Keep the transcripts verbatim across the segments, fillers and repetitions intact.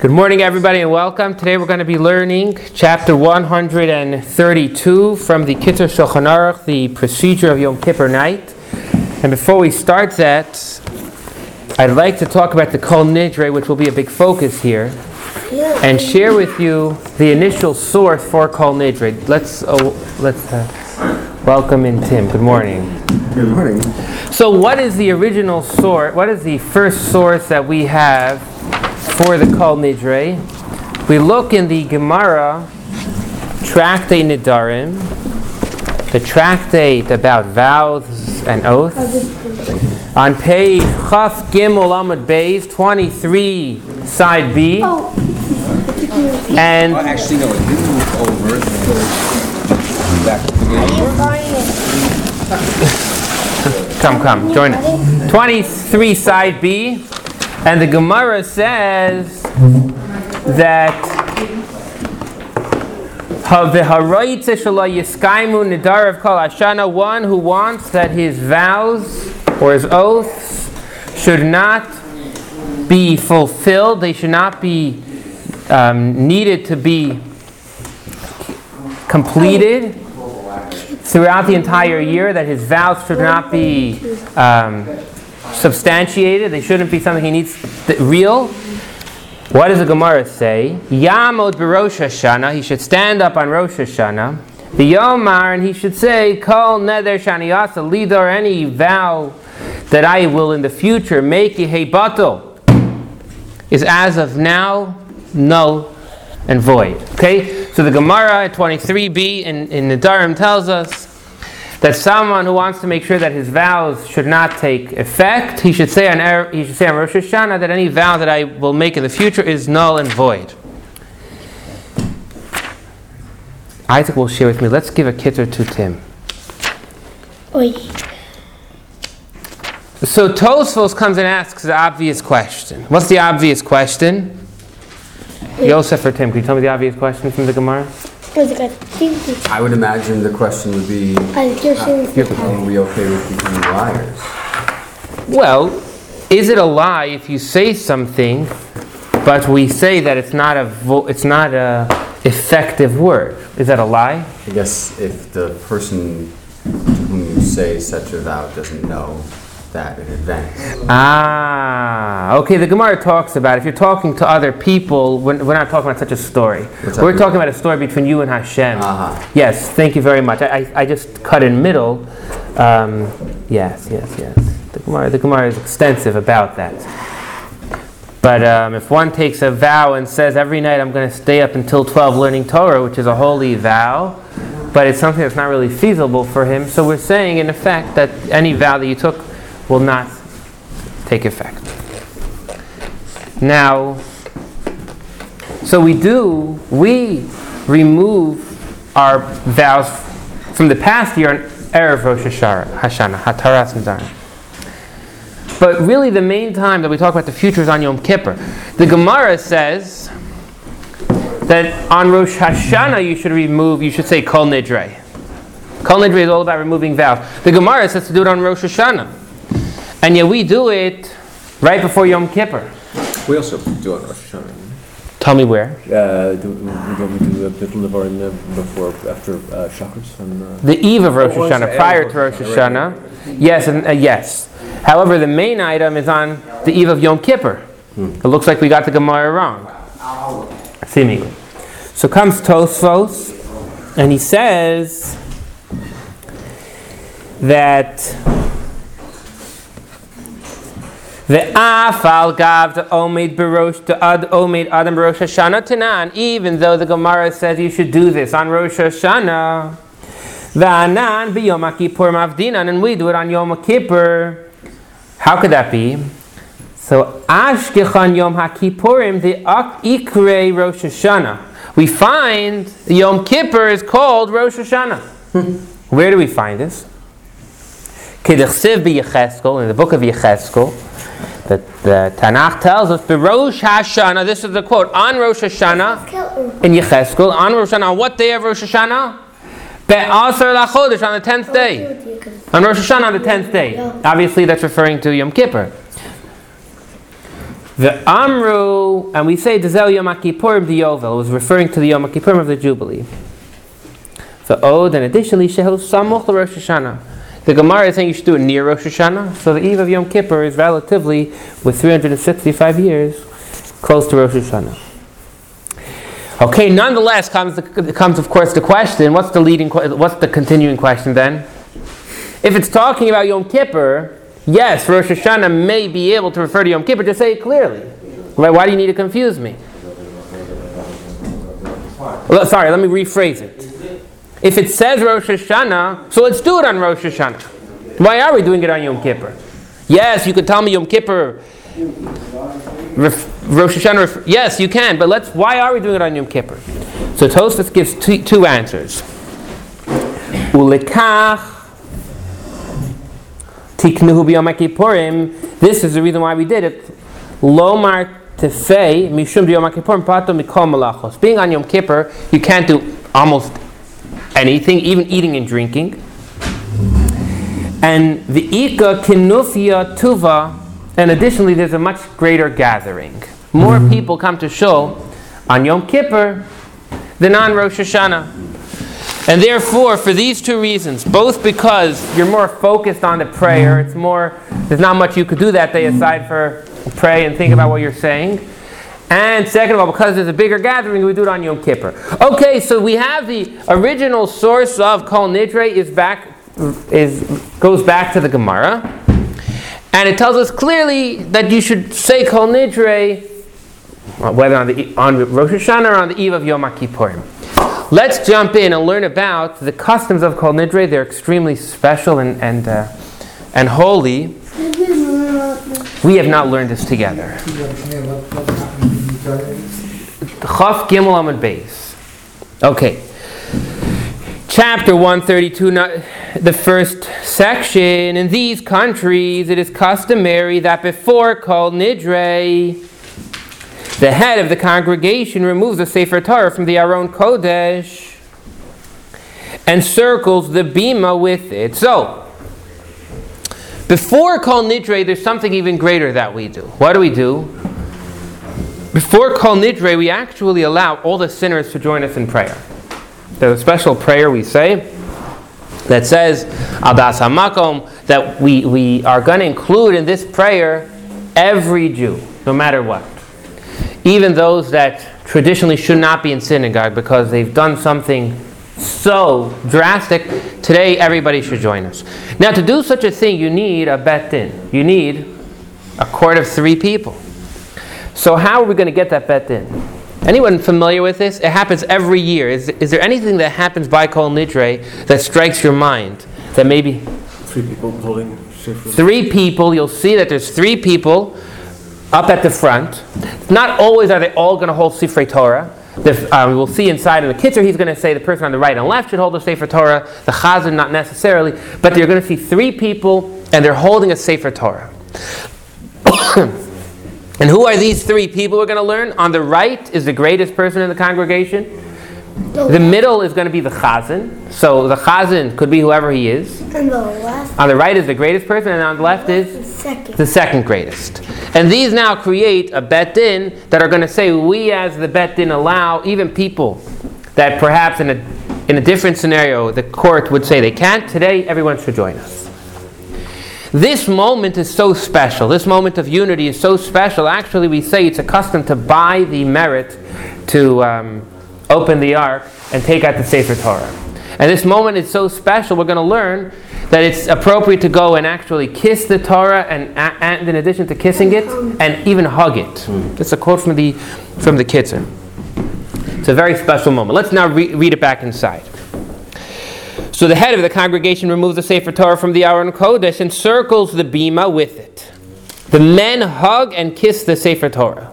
Good morning, everybody, and welcome. Today we're going to be learning chapter one hundred thirty-two from the Kitzur Shulchan Aruch, the procedure of Yom Kippur night. And before we start that, I'd like to talk about the Kol Nidre, which will be a big focus here, and share with you the initial source for Kol Nidre. Let's oh, let's uh, welcome in Tim. Good morning. Good morning. So, what is the original source? What is the first source that we have for the Kol Nidre? We look in the Gemara, Tractate Nedarim, the tractate about vows and oaths, on page Chaf Gimel Amud Beis, twenty-three, side B. Oh. And oh, actually, no, it didn't move over. Come, come, join us. twenty-three side B, and the Gemara says that one who wants that his vows or his oaths should not be fulfilled, they should not be um, needed to be completed throughout the entire year, that his vows should not be um, substantiated. They shouldn't be something he needs th- real. What does the Gemara say? Yamod b'Rosh Hashanah. He should stand up on Rosh Hashanah. The Yomar, and he should say, Kol Neder Shani Asa Lidor, any vow that I will in the future make Yehei Batel is as of now null and void. Okay, so the Gemara at twenty-three b in, in Nedarim tells us that someone who wants to make sure that his vows should not take effect, he should say on he should say on Rosh Hashanah that any vow that I will make in the future is null and void. Isaac will share with me. Let's give a kitzur to Tim. Oy. So Tosfos comes and asks the obvious question. What's the obvious question? Yosef or Tim, can you tell me the obvious question from the Gemara? I would imagine the question would be, are we okay with becoming liars? Well, is it a lie if you say something, but we say that it's not a vo- it's not a effective word? Is that a lie? I guess if the person to whom you say such a vow doesn't know that in advance. Ah, okay. The Gemara talks about if you're talking to other people, we're, we're not talking about such a story. We're talking about a story between you and Hashem. Uh-huh. Yes, thank you very much. I, I, I just cut in middle. Um, yes, yes, yes. The Gemara, the Gemara is extensive about that. But um, if one takes a vow and says, every night I'm going to stay up until twelve learning Torah, which is a holy vow, but it's something that's not really feasible for him, so we're saying, in effect, that any vow that you took will not take effect. Now, so we do, we remove our vows from the past year on Erev Rosh Hashanah, Hataras Nedarim. But really the main time that we talk about the future is on Yom Kippur. The Gemara says that on Rosh Hashanah you should remove, you should say Kol Nidre. Kol Nidre is all about removing vows. The Gemara says to do it on Rosh Hashanah. And yet we do it right before Yom Kippur. We also do it on Rosh Hashanah. Tell me where. Uh, do, don't we do a Bittul Nevarim before, after uh, Shacharis? Uh, the eve of Rosh Hashanah, prior to Rosh Hashanah. Yes, and uh, yes. However, the main item is on the eve of Yom Kippur. Hmm. It looks like we got the Gemara wrong. Seemingly. So comes Tosfos, and he says that the afal gav the omid berosh the ad omid adam Rosh Hashanah tanan. Even though the Gemara says you should do this on Rosh Hashanah, the anan be Yom Kippur mavdinan, and we do it on Yom Kippur. How could that be? So ashkechan Yom Kippurim the ak ikre Rosh Hashanah. We find the Yom Kippur is called Rosh Hashanah. Where do we find this? Kiddush be Yechezkel, in the book of Yechezkel. The, the Tanach tells us the Rosh Hashanah, this is the quote, on Rosh Hashanah, in Yechezkel, on Rosh Hashanah, on what day of Rosh Hashanah? Be'asar lachodesh, on the tenth day. On Rosh Hashanah, on the tenth day. Obviously that's referring to Yom Kippur. The Amru, and we say Dezel Yom HaKippurim Diyovel, was referring to the Yom HaKippurim of the Jubilee. The Ode, and additionally Shehu Samuch Rosh Hashanah. The Gemara is saying you should do it near Rosh Hashanah, so the eve of Yom Kippur is relatively, with three hundred sixty-five years, close to Rosh Hashanah. Okay, nonetheless, comes the, comes of course the question: What's the leading? What's the continuing question then? If it's talking about Yom Kippur, yes, Rosh Hashanah may be able to refer to Yom Kippur. Just say it clearly. Right? Why do you need to confuse me? Well, sorry, let me rephrase it. If it says Rosh Hashanah, so let's do it on Rosh Hashanah. Why are we doing it on Yom Kippur? Yes, you could tell me Yom Kippur, ref, Rosh Hashanah, ref, yes, you can, but let's. Why are we doing it on Yom Kippur? So Tosfos gives two, two answers. Ulekach tiknuhu b'yom kippurim. This is the reason why we did it. Lomar tefei mishum b'yom kippurim pato mikol malachos. Being on Yom Kippur, you can't do almost anything, even eating and drinking. And the Ika Kinufia Tuva, and additionally there's a much greater gathering. More mm-hmm. people come to shul on Yom Kippur than on Rosh Hashanah. And therefore, for these two reasons, both because you're more focused on the prayer, it's more, there's not much you could do that day aside for pray and think about what you're saying. And second of all, because there's a bigger gathering, we do it on Yom Kippur. Okay, so we have the original source of Kol Nidre is back, is goes back to the Gemara, and it tells us clearly that you should say Kol Nidre, whether on the on Rosh Hashanah or on the eve of Yom Kippurim. Let's jump in and learn about the customs of Kol Nidre. They're extremely special and and uh, and holy. We have not learned this together. Chaf Gimel Amud Beis. Okay. Chapter one thirty-two, the first section. In these countries, it is customary that before Kol Nidre, the head of the congregation removes the Sefer Torah from the Aron Kodesh and circles the Bima with it. So, before Kol Nidre, there's something even greater that we do. What do we do? Before Kol Nidre, we actually allow all the sinners to join us in prayer. There's a special prayer we say that says, Adas Hamakom, that we, we are going to include in this prayer every Jew, no matter what. Even those that traditionally should not be in synagogue because they've done something so drastic, today everybody should join us. Now, to do such a thing, you need a Bet Din. You need a court of three people. So how are we going to get that Bet Din? Anyone familiar with this? It happens every year. Is, is there anything that happens by Kol Nidre that strikes your mind? That maybe three people holding Sefer. Three people. You'll see that there's three people up at the front. Not always are they all going to hold Sefer Torah. Um, we'll see inside in the Kitzur, he's going to say the person on the right and left should hold the Sefer Torah. The Chazan not necessarily, but you're going to see three people and they're holding a Sefer Torah. And who are these three people we're going to learn? On the right is the greatest person in the congregation. The middle is going to be the Chazan. So the Chazan could be whoever he is. On the left. On the right is the greatest person, and on the left is the second, the second greatest. And these now create a Bet Din that are going to say, we as the Bet Din allow even people that perhaps in a, in a different scenario the court would say they can't. Today everyone should join us. This moment is so special. This moment of unity is so special. Actually, we say it's a custom to buy the merit to um, open the ark and take out the Sefer Torah. And this moment is so special, we're going to learn that it's appropriate to go and actually kiss the Torah, and, and in addition to kissing it, and even hug it. That's a quote from the from the Kitzur. It's a very special moment. Let's now re- read it back inside. So the head of the congregation removes the Sefer Torah from the Aron Kodesh and circles the Bima with it. The men hug and kiss the Sefer Torah.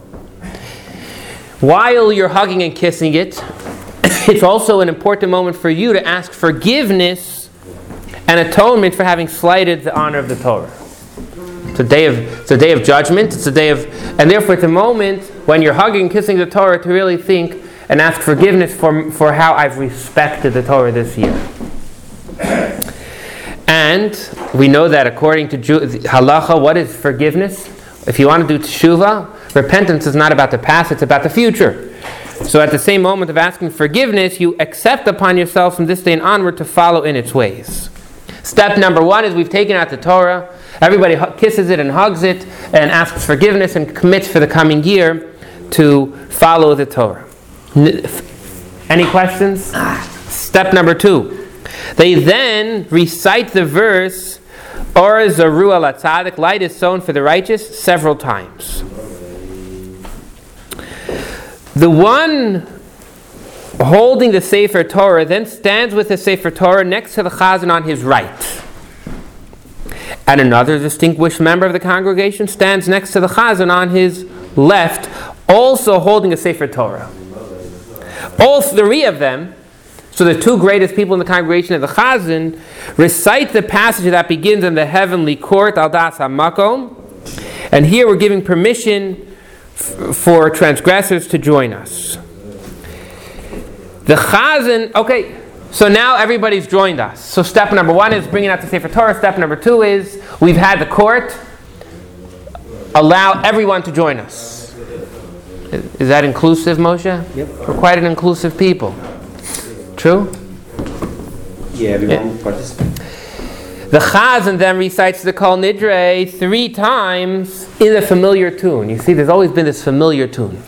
While you're hugging and kissing it, it's also an important moment for you to ask forgiveness and atonement for having slighted the honor of the Torah. It's a day of, it's a day of judgment. It's a day of, and therefore it's a moment when you're hugging and kissing the Torah to really think and ask forgiveness for, for how I've respected the Torah this year. And we know that according to Jew, Halacha, what is forgiveness? If you want to do Teshuvah, Repentance is not about the past, it's about the future. So at the same moment of asking forgiveness, you accept upon yourself from this day and onward to follow in its ways. Step number one is we've taken out the Torah. Everybody kisses it and hugs it and asks forgiveness and commits for the coming year to follow the Torah. Any questions? Step number two. They then recite the verse, Ora Zerua Latzadik, light is sown for the righteous, several times. The one holding the Sefer Torah then stands with the Sefer Torah next to the Chazan on his right. And another distinguished member of the congregation stands next to the Chazan on his left, also holding a Sefer Torah. All three of them, so the two greatest people in the congregation of the Chazan, recite the passage that begins in the heavenly court, Al Das HaMakom. And here we're giving permission for transgressors to join us. The Chazan, okay, so now everybody's joined us. So step number one is bringing out the Sefer Torah. Step number two is we've had the court. Allow everyone to join us. Is that inclusive, Moshe? Yep. We're quite an inclusive people. True? Yeah, everyone yeah. participates. The Chazan then recites the Kol Nidre three times in a familiar tune. You see, there's always been this familiar tune.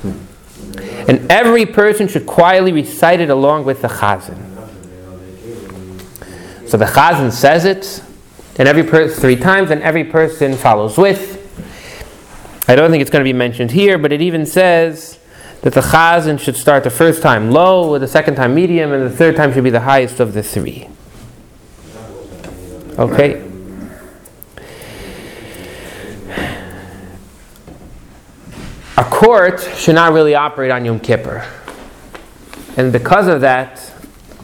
And every person should quietly recite it along with the Chazan. So the Chazan says it, and every per- three times, and every person follows with. I don't think it's going to be mentioned here, but it even says that the Chazan should start the first time low, or the second time medium, and the third time should be the highest of the three. Okay. A court should not really operate on Yom Kippur. And because of that,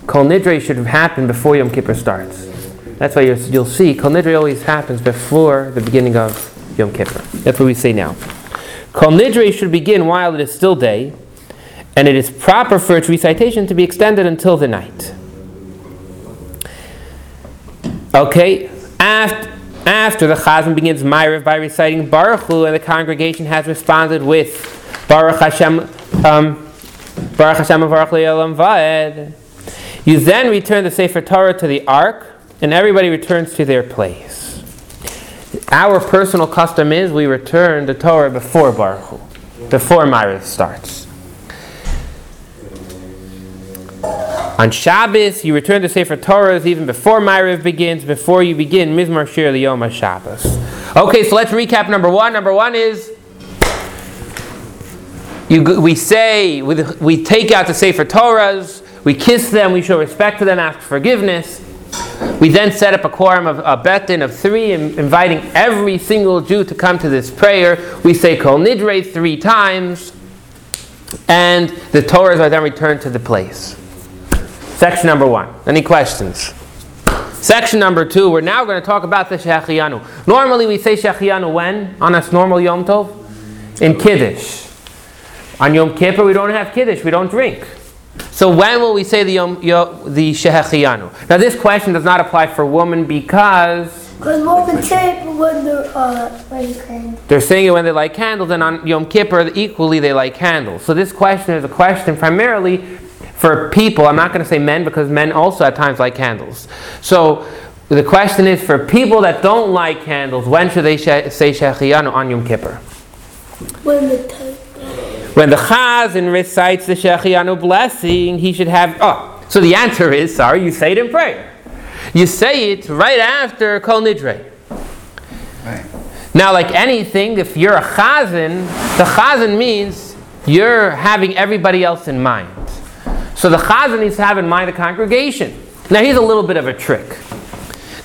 Kol Nidre should happen before Yom Kippur starts. That's why you're, you'll see Kol Nidre always happens before the beginning of Yom Kippur. That's what we say now. Kol Nidre should begin while it is still day, and it is proper for its recitation to be extended until the night. Okay, after, after the Chazan begins Maariv by reciting Baruch Hu, and the congregation has responded with Baruch Hashem, um, Baruch Hashem Baruch Leolam Vad. You then return the Sefer Torah to the Ark, and everybody returns to their place. Our personal custom is we return the Torah before Baruch Hu, before Maariv starts. On Shabbos, you return to Sefer Torahs even before Maariv begins, before you begin Mizmor Shir L'Yom HaShabbos. Okay, so let's recap number one. Number one is, you, we say, we, we take out the Sefer Torahs, we kiss them, we show respect to them, ask forgiveness. We then set up a quorum of a Bet Din of three, inviting every single Jew to come to this prayer. We say Kol Nidre three times, and the Torahs are then returned to the place. Section number one. Any questions? Section number two, we're now going to talk about the Shehecheyanu. Normally we say Shehecheyanu when? On a normal Yom Tov? In Kiddush. On Yom Kippur we don't have Kiddush, we don't drink. So when will we say the Yom, Yom, the Shehecheyanu? Now this question does not apply for women because... Because women say it when they're uh, lighting candles. They're saying it when they light candles, and on Yom Kippur equally they light candles. So this question is a question primarily... for people, I'm not going to say men because men also at times light candles. So the question is for people that don't light candles, when should they she- say Shehecheyanu on Yom Kippur? When the time. When the Chazan recites the Shehecheyanu blessing, he should have. Oh, so the answer is sorry. You say it in prayer. You say it right after Kol Nidre. Right. Now, like anything, if you're a Chazan, the Chazan means you're having everybody else in mind. So the Chazan needs to have in mind the congregation. Now here's a little bit of a trick.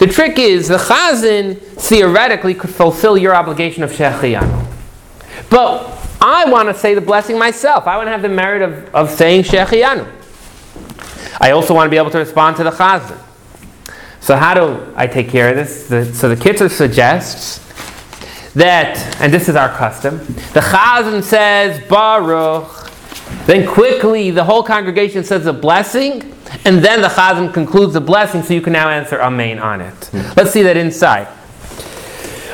The trick is the Chazan theoretically could fulfill your obligation of Shehecheyanu. But I want to say the blessing myself. I want to have the merit of, of saying Shehecheyanu. I also want to be able to respond to the Chazan. So how do I take care of this? The, so the Kitzur suggests that, and this is our custom, the Chazan says, Baruch. Then quickly, the whole congregation says a blessing, and then the Chazan concludes the blessing, so you can now answer Amen on it. Mm-hmm. Let's see that inside.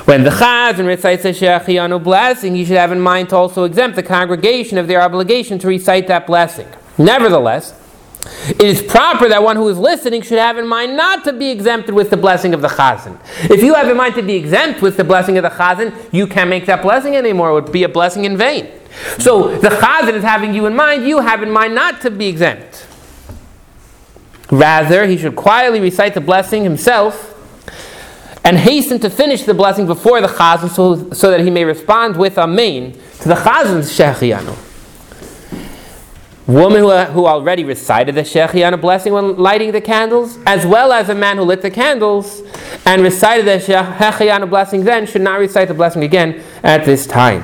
When the Chazan recites a Shehecheyanu blessing, you should have in mind to also exempt the congregation of their obligation to recite that blessing. Nevertheless, it is proper that one who is listening should have in mind not to be exempted with the blessing of the Chazan. If you have in mind to be exempt with the blessing of the Chazan, you can't make that blessing anymore. It would be a blessing in vain. So the Chazan is having you in mind, you have in mind not to be exempt. Rather, he should quietly recite the blessing himself and hasten to finish the blessing before the Chazan so, so that he may respond with Amen to the Chazan's Shehecheyanu. Woman who, who already recited the Shehecheyanu blessing when lighting the candles, as well as a man who lit the candles and recited the Shehecheyanu blessing then, should not recite the blessing again at this time.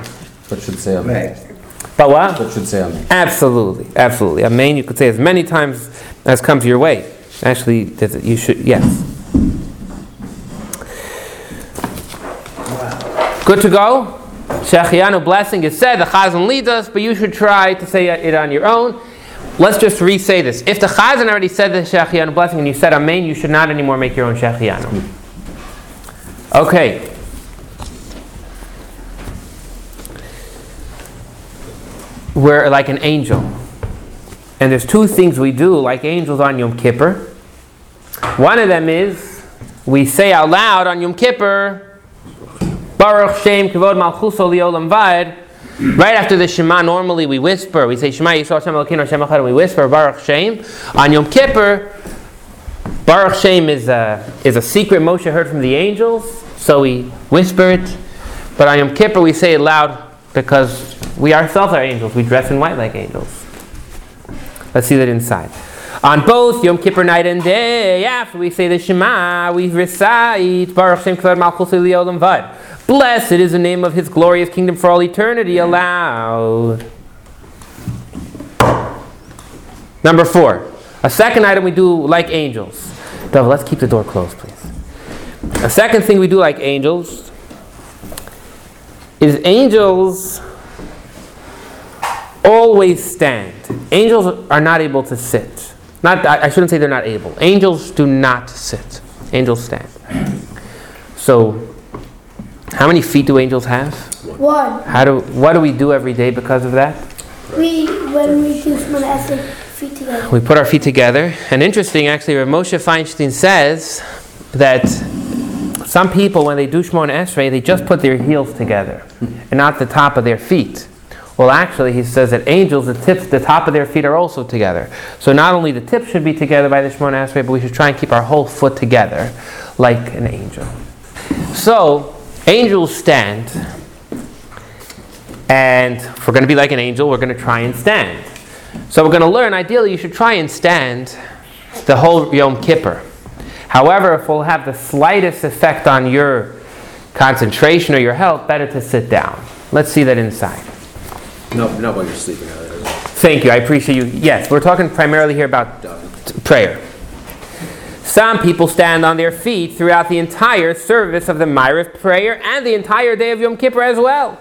But should say Amen. But what? But should say Amen. Absolutely, absolutely. Amen, you could say as many times as comes your way. Actually, you should, yes. Good to go? Shehecheyanu blessing is said, the Chazan leads us, but you should try to say it on your own. Let's just re-say this. If the Chazan already said the Shehecheyanu blessing and you said Amen, you should not anymore make your own Shehecheyanu. Okay. We're like an angel. And there's two things we do like angels on Yom Kippur. One of them is, we say out loud on Yom Kippur, Baruch Shem Kevod Malchusel Leolam Vad. Right after the Shema, normally we whisper. We say Shema Yisrael Hashem Elokeinu Hashem Echad, and we whisper Baruch Shem. On Yom Kippur, Baruch Shem is a is a secret Moshe heard from the angels, so we whisper it. But on Yom Kippur, we say it loud because we ourselves are angels. We dress in white like angels. Let's see that inside. On both Yom Kippur night and day, after we say the Shema, we recite Baruch Shem Kevod Malchusel Leolam Vad. Blessed is the name of His glorious kingdom for all eternity, aloud. Number four. A second item we do like angels. Dov, let's keep the door closed, please. A second thing we do like angels is angels always stand. Angels are not able to sit. Not, I, I shouldn't say they're not able. Angels do not sit. Angels stand. So, how many feet do angels have? One. How do what do we do every day because of that? We when we do Shemon Esrei, feet together. We put our feet together. And interesting, actually, Rav Moshe Feinstein says that some people when they do Shemon Esrei, they just put their heels together and not the top of their feet. Well, actually, he says that angels, the tips, the top of their feet are also together. So not only the tips should be together by the Shemon Esrei, but we should try and keep our whole foot together like an angel. So. Angels stand, and if we're going to be like an angel, we're going to try and stand. So we're going to learn, ideally, you should try and stand the whole Yom Kippur. However, if we'll have the slightest effect on your concentration or your health, better to sit down. Let's see that inside. No, not while you're sleeping. Thank you, I appreciate you. Yes, we're talking primarily here about t- prayer. Some people stand on their feet throughout the entire service of the Maariv prayer and the entire day of Yom Kippur as well.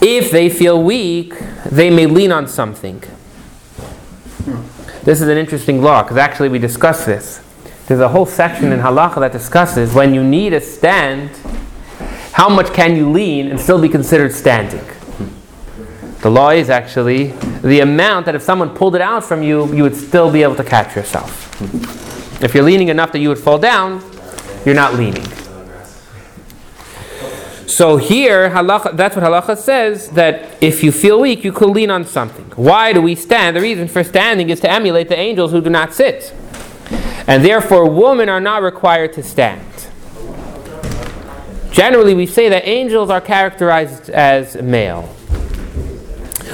If they feel weak, they may lean on something. This is an interesting law, because actually we discuss this. There's a whole section in Halacha that discusses when you need a stand, how much can you lean and still be considered standing? The law is actually the amount that if someone pulled it out from you, you would still be able to catch yourself. If you're leaning enough that you would fall down, you're not leaning. So here, halacha, that's what halacha says, that if you feel weak, you could lean on something. Why do we stand? The reason for standing is to emulate the angels who do not sit. And therefore, women are not required to stand. Generally, we say that angels are characterized as male.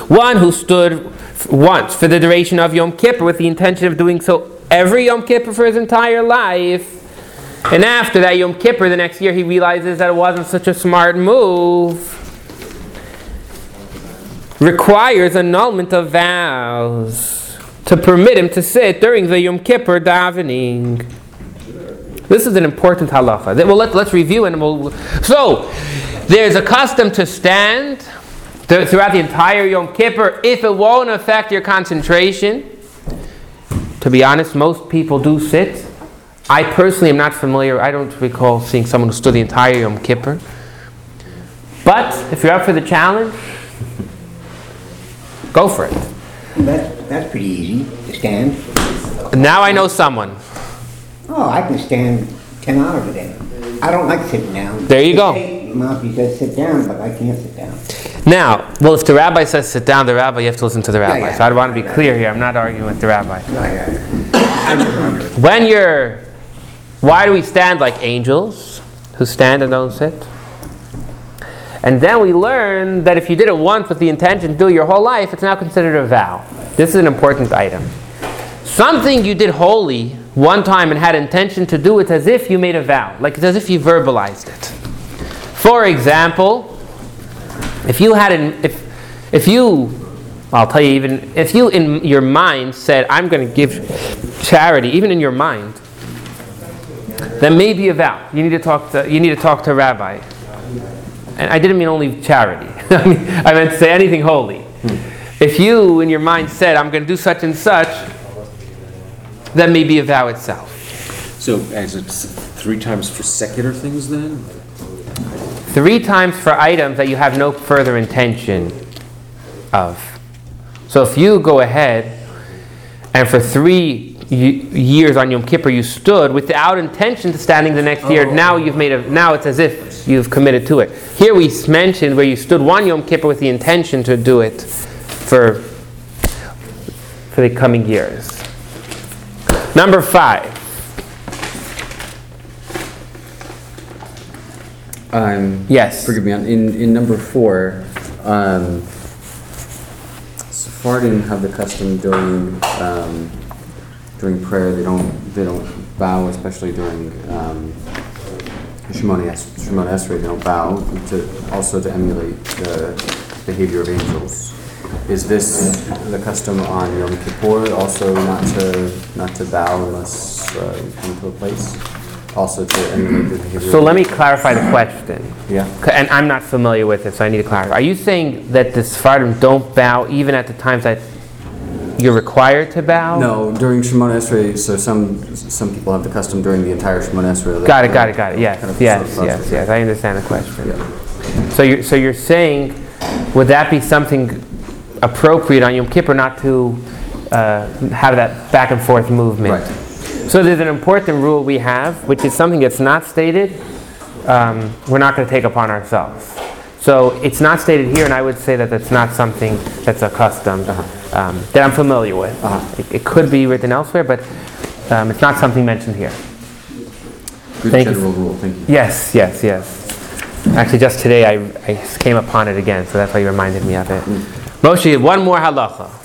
One who stood once for the duration of Yom Kippur with the intention of doing so every Yom Kippur for his entire life. And after that Yom Kippur, the next year, he realizes that it wasn't such a smart move. Requires annulment of vows to permit him to sit during the Yom Kippur davening. This is an important halacha. Well, let, let's review and we'll... So, there's a custom to stand throughout the entire Yom Kippur, if it won't affect your concentration. To be honest, most people do sit. I personally am not familiar. I don't recall seeing someone who stood the entire Yom Kippur. But if you're up for the challenge, go for it. That, that's pretty easy to stand. Now I know someone. Oh, I can stand ten hours a day. I don't like sitting down. There you go. Maftir says sit down, but I can't sit down. Now, well, if the rabbi says sit down, the rabbi, you have to listen to the rabbi. Yeah, yeah. So I want to be clear here. I'm not arguing with the rabbi. No, yeah, yeah. When you're... Why do we stand like angels who stand and don't sit? And then we learn that if you did it once with the intention to do it your whole life, it's now considered a vow. This is an important item. Something you did wholly one time and had intention to do it as if you made a vow. Like it's as if you verbalized it. For example, if you had, an, if if you, I'll tell you even, if you in your mind said, I'm going to give charity, even in your mind, then maybe a vow. You need to talk to, you need to talk to a rabbi. And I didn't mean only charity. I mean, I meant to say anything holy. Hmm. If you, in your mind, said, I'm going to do such and such, that may be a vow itself. So, as it's three times for secular things then? Three times for items that you have no further intention of. So if you go ahead and for three years on Yom Kippur you stood without intention to standing the next year, oh. now you've made a, now it's as if you've committed to it. Here we mentioned where you stood one Yom Kippur with the intention to do it for for the coming years. Number five. Um, yes. Forgive me. In in number four, um, Sephardim have the custom during um, during prayer. They don't they don't bow, especially during um, Shemon Esrei. They don't bow to also to emulate the behavior of angels. Is this the custom on Yom Kippur? Also, not to not to bow unless uh, you come to a place. Also to emulate the behavior. So let me clarify the question. Yeah. And I'm not familiar with it, so I need to clarify. Are you saying that the Sephardim don't bow even at the times that you're required to bow? No, during Shemon Esrei, so some some people have the custom during the entire Shemon Esrei. Got it, got it, got it. Yes, kind of yes, yes, yes, yes. I understand the question. Yeah. So you're, so you're saying, would that be something appropriate on Yom Kippur not to uh, have that back and forth movement? Right. So there's an important rule we have, which is something that's not stated, um, we're not going to take upon ourselves. So it's not stated here, and I would say that that's not something that's accustomed, uh-huh. um, that I'm familiar with. Uh-huh. It, it could be written elsewhere, but um, it's not something mentioned here. Good thank general you. Rule, thank you. Yes, yes, yes. Actually, just today I, I came upon it again, so that's why you reminded me of it. Mm-hmm. Moshe, one more halacha.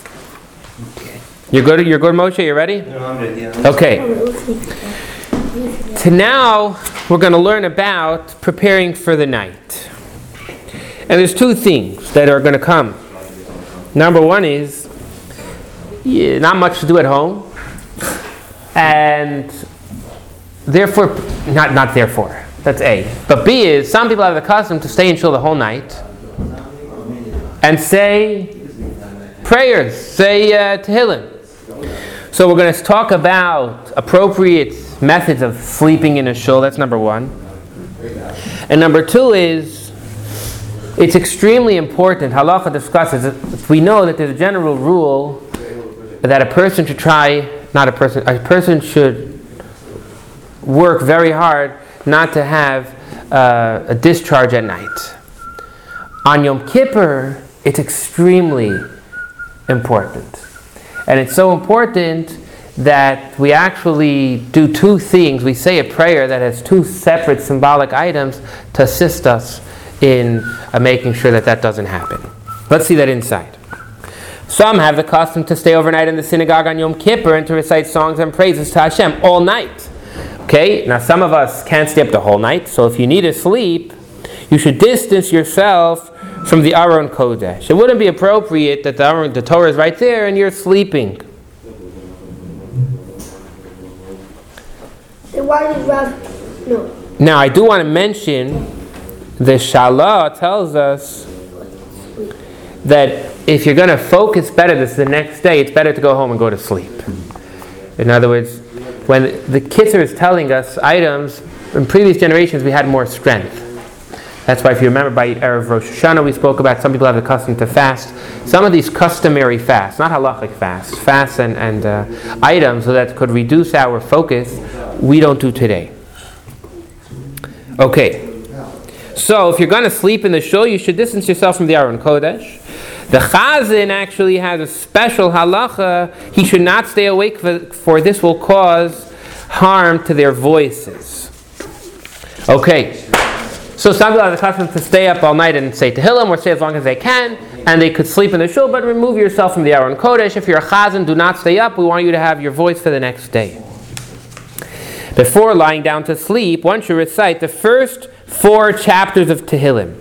You're good, you're good, Moshe? You ready? No, I'm good, yeah. Okay. To now, we're going to learn about preparing for the night. And there's two things that are going to come. Number one is, yeah, not much to do at home. And therefore, not, not therefore, that's A. But B is, some people have the custom to stay and chill the whole night. And say prayers, say uh, Tehillim. So we're going to talk about appropriate methods of sleeping in a shul. That's number one. And number two is, it's extremely important. Halacha discusses it. We know that there's a general rule that a person should try, not a person, a person should work very hard not to have uh, a discharge at night. On Yom Kippur, it's extremely important. And it's so important that we actually do two things. We say a prayer that has two separate symbolic items to assist us in uh, making sure that that doesn't happen. Let's see that inside. Some have the custom to stay overnight in the synagogue on Yom Kippur and to recite songs and praises to Hashem all night. Okay, now some of us can't stay up the whole night, so if you need to sleep, you should distance yourself from the Aron Kodesh. It wouldn't be appropriate that the, Aron, the Torah is right there and you're sleeping. Then why did Rav... No. Now, I do want to mention the Shalah tells us that if you're going to focus better, this is the next day, it's better to go home and go to sleep. In other words, when the Kitzur is telling us items, in previous generations we had more strength. That's why, if you remember, by Erev Rosh Hashanah we spoke about some people have the custom to fast. Some of these customary fasts, not halachic fasts, fasts and, and uh, items that could reduce our focus, we don't do today. Okay. So, if you're going to sleep in the shul, you should distance yourself from the Aron Kodesh. The Chazan actually has a special halacha. He should not stay awake, for, for this will cause harm to their voices. Okay. So some people have the custom to stay up all night and say Tehillim, or stay as long as they can, and they could sleep in the shul, but remove yourself from the Aron Kodesh. If you're a Chazan, do not stay up. We want you to have your voice for the next day. Before lying down to sleep, one should recite the first four chapters of Tehillim,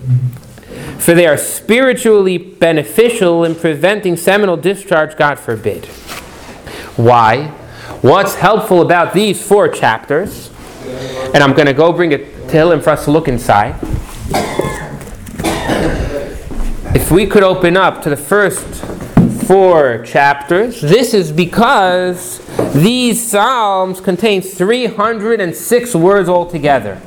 for they are spiritually beneficial in preventing seminal discharge, God forbid. Why? What's helpful about these four chapters? And I'm going to go bring a Tehillim for us to look inside. If we could open up to the first four chapters, this is because these Psalms contain three hundred six words altogether.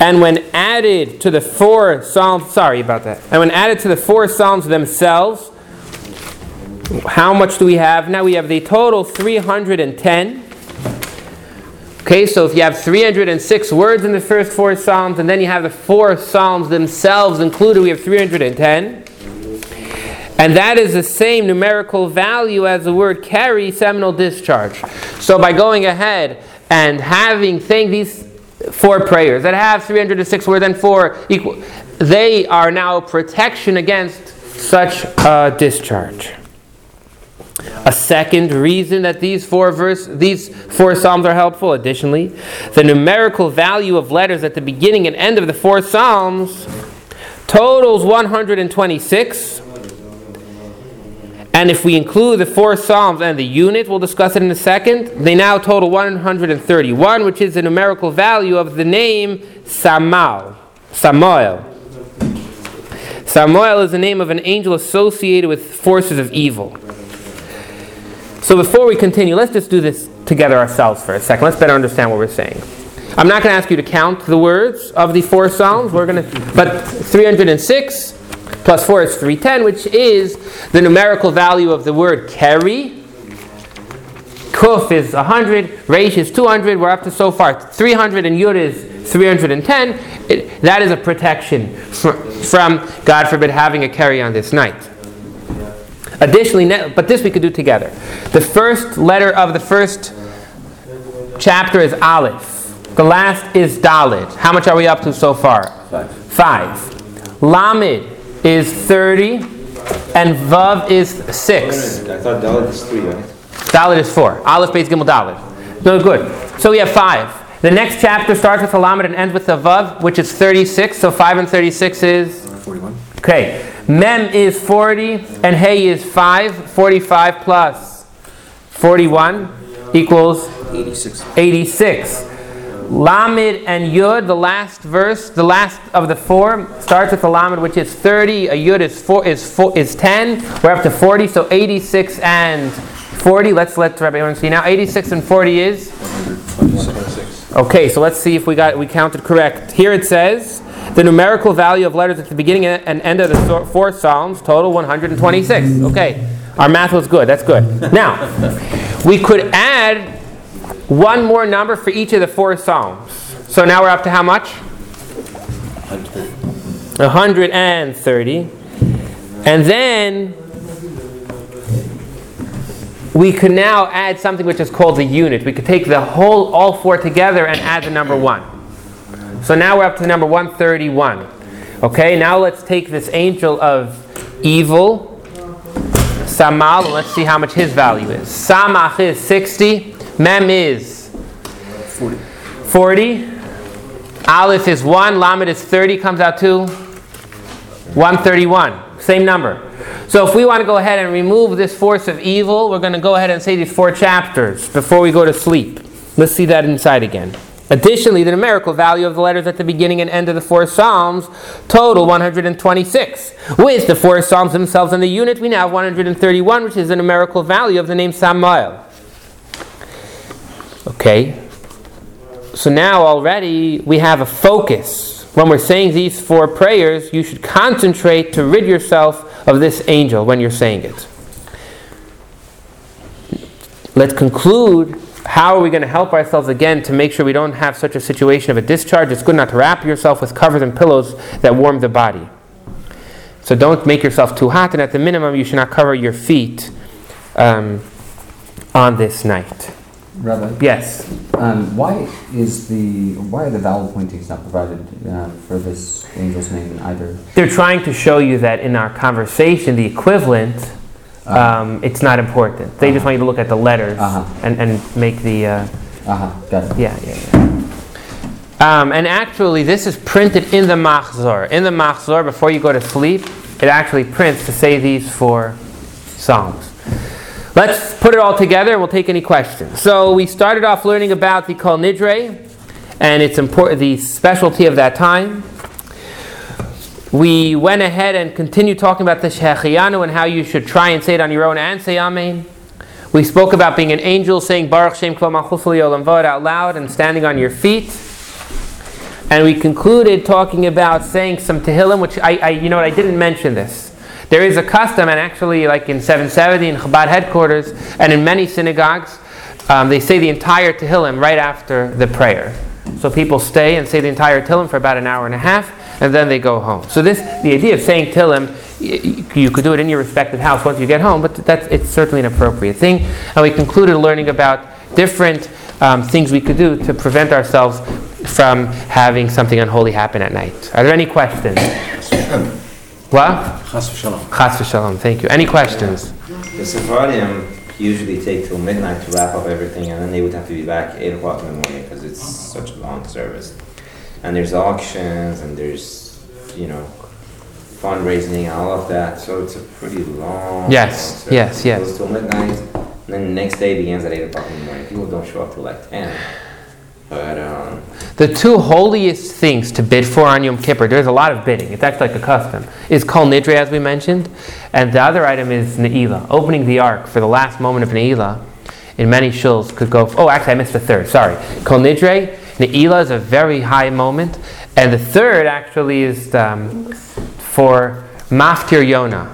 And when added to the four psalms, sorry about that. And when added to the four psalms themselves, how much do we have? Now we have the total three hundred ten. Okay, so if you have three hundred six words in the first four psalms, and then you have the four psalms themselves included, we have three hundred ten. And that is the same numerical value as the word carry, seminal discharge. So by going ahead and having saying these four prayers that have three hundred six words and four equal, they are now protection against such a discharge. A second reason that these four verse, these four psalms are helpful, additionally, the numerical value of letters at the beginning and end of the four psalms totals one hundred twenty-six. And if we include the four psalms and the unit, we'll discuss it in a second, they now total one hundred thirty-one, which is the numerical value of the name Samael. Samael. Samael is the name of an angel associated with forces of evil. So before we continue, let's just do this together ourselves for a second. Let's better understand what we're saying. I'm not going to ask you to count the words of the four psalms. We're going to, but three hundred six plus four is three hundred ten, which is the numerical value of the word carry. Kuf is one hundred, Reish is two hundred, we're up to so far three hundred, and Yud is three hundred ten. It, that is a protection from, from, God forbid, having a carry on this night. Additionally, but this we could do together. The first letter of the first chapter is Aleph. The last is Dalet. How much are we up to so far? Five. Five. Lamed is thirty, and Vav is six. I thought Dalet is three, right? Dalet is four. Aleph, Beis, Gimel, Dalet. No, good. So we have five. The next chapter starts with the Lamed and ends with the Vav, which is thirty-six. So five and thirty-six is? forty-one. Okay. Mem is forty, and He is five. forty-five plus forty-one equals? eighty-six. eighty-six. Lamed and Yud, the last verse, the last of the four, starts with the Lamed, which is thirty, a Yud is four, is four, is ten, we're up to forty, so eighty-six and forty, let's let everyone see now, eighty-six and forty is? one hundred twenty-six. Okay, so let's see if we got we counted correct. Here it says, the numerical value of letters at the beginning and end of the four psalms, total one hundred twenty-six. Okay, our math was good, that's good. Now, we could add one more number for each of the four psalms. So now we're up to how much? one hundred thirty. And then we can now add something which is called the unit. We could take the whole, all four together and add the number one. So now we're up to the number one hundred thirty-one. Okay, now let's take this angel of evil, Samal, and let's see how much his value is. Samach is sixty. Mem is forty. forty. Aleph is one. Lamed is thirty. Comes out to one hundred thirty-one. Same number. So if we want to go ahead and remove this force of evil, we're going to go ahead and say these four chapters before we go to sleep. Let's see that inside again. Additionally, the numerical value of the letters at the beginning and end of the four psalms total one hundred twenty-six. With the four psalms themselves in the unit, we now have one hundred thirty-one, which is the numerical value of the name Samael. Okay? So now already we have a focus. When we're saying these four prayers, you should concentrate to rid yourself of this angel when you're saying it. Let's conclude. How are we going to help ourselves again to make sure we don't have such a situation of a discharge? It's good not to wrap yourself with covers and pillows that warm the body. So don't make yourself too hot, and at the minimum, you should not cover your feet um, on this night. Rabbi? Yes. Um, why is the why are the vowel pointings not provided uh, for this angel's name either? They're trying to show you that in our conversation, the equivalent. Um, it's not important. They uh-huh. just want you to look at the letters uh-huh. and, and make the... Uh, uh-huh. Got it. Yeah, yeah, yeah. Um, and actually, this is printed in the Machzor. In the Machzor, before you go to sleep, it actually prints to say these four songs. Let's put it all together and we'll take any questions. So we started off learning about the Kol Nidre and its import- the specialty of that time. We went ahead and continued talking about the Shehecheyanu and how you should try and say it on your own and say Amen. We spoke about being an angel, saying Baruch Shem Kevod Malchusel Leolam Vad out loud and standing on your feet. And we concluded talking about saying some Tehillim, which I, I you know what, I didn't mention this. There is a custom, and actually like in seven seventy in Chabad headquarters and in many synagogues, um, they say the entire Tehillim right after the prayer. So people stay and say the entire Tehillim for about an hour and a half. And then they go home. So this, the idea of saying Tehillim, you, you could do it in your respective house once you get home, but that's it's certainly an appropriate thing. And we concluded learning about different um, things we could do to prevent ourselves from having something unholy happen at night. Are there any questions? What? Chas v'shalom. Chas v'shalom, thank you. Any questions? The Sephardim usually take till midnight to wrap up everything, and then they would have to be back at eight o'clock in the morning because it's such a long service. And there's auctions, and there's, you know, fundraising and all of that. So it's a pretty long... Yes, concert. yes, yes. It goes till midnight, and then the next day begins at eight o'clock in the morning. People don't show up till like ten. But, um... The two holiest things to bid for on Yom Kippur, there's a lot of bidding, it's actually like a custom, is Kol Nidre, as we mentioned, and the other item is Neila, opening the Ark for the last moment of Neila. In many shuls could go... Oh, actually, I missed the third, sorry. Kol Nidre... Neila is a very high moment. And the third actually is um, for Maftir Yonah,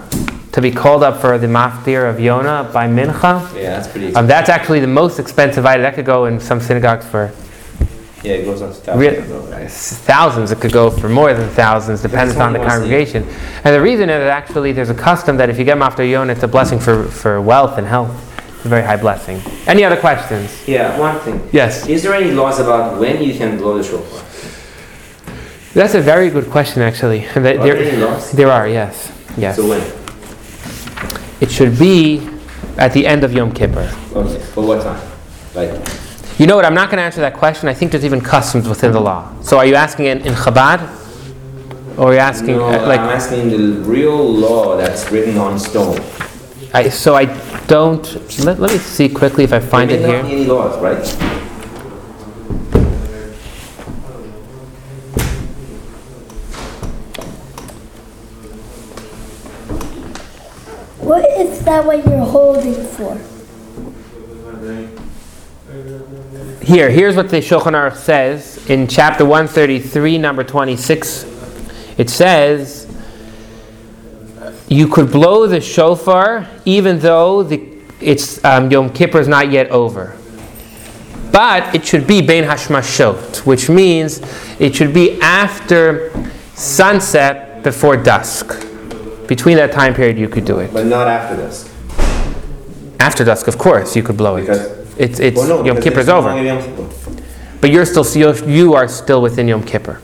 to be called up for the Maftir of Yonah by Mincha. Yeah, that's pretty expensive. Um, that's actually the most expensive item. That could go in some synagogues for... Yeah, it goes up to thousands. Re- right? Thousands. It could go for more than thousands, depending on the congregation. And the reason is that actually there's a custom that if you get Maftir Yonah, it's a blessing for, for wealth and health. A very high blessing. Any other questions? Yeah, one thing. Yes. Is there any laws about when you can blow the shofar? That's a very good question, actually. Are there, there any laws? There are, yes. Yes. So when? It should be at the end of Yom Kippur. Okay. For what time? Like. You know what? I'm not going to answer that question. I think there's even customs within the law. So are you asking in, in Chabad? Or are you asking? No, uh, like, I'm asking the real law that's written on stone. I, so I don't... Let, let me see quickly if I find it here. There may not be any laws, right? What is that what you're holding for? Here, here's what the Shulchan Aruch says in chapter one thirty-three, number twenty-six. It says... You could blow the shofar even though the, it's um, Yom Kippur is not yet over. But it should be Bein Hashmashot, which means it should be after sunset before dusk. Between that time period you could do it. But not after dusk. After dusk, of course, you could blow because it. It's, it's well, no, Yom Kippur is over. Yom Kippur. But you're still you are still within Yom Kippur.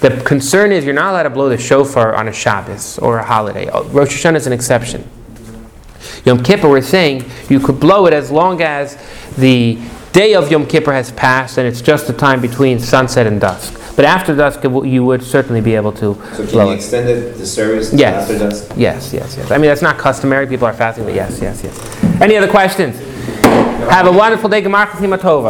The concern is you're not allowed to blow the shofar on a Shabbos or a holiday. Rosh Hashanah is an exception. Yom Kippur, we're saying you could blow it as long as the day of Yom Kippur has passed and it's just the time between sunset and dusk. But after dusk, it, you would certainly be able to So can blow you it. extend it, the service yes. after dusk? Yes, yes, yes. I mean, that's not customary. People are fasting, but yes, yes, yes. Any other questions? Have a wonderful day. Gemara Tova.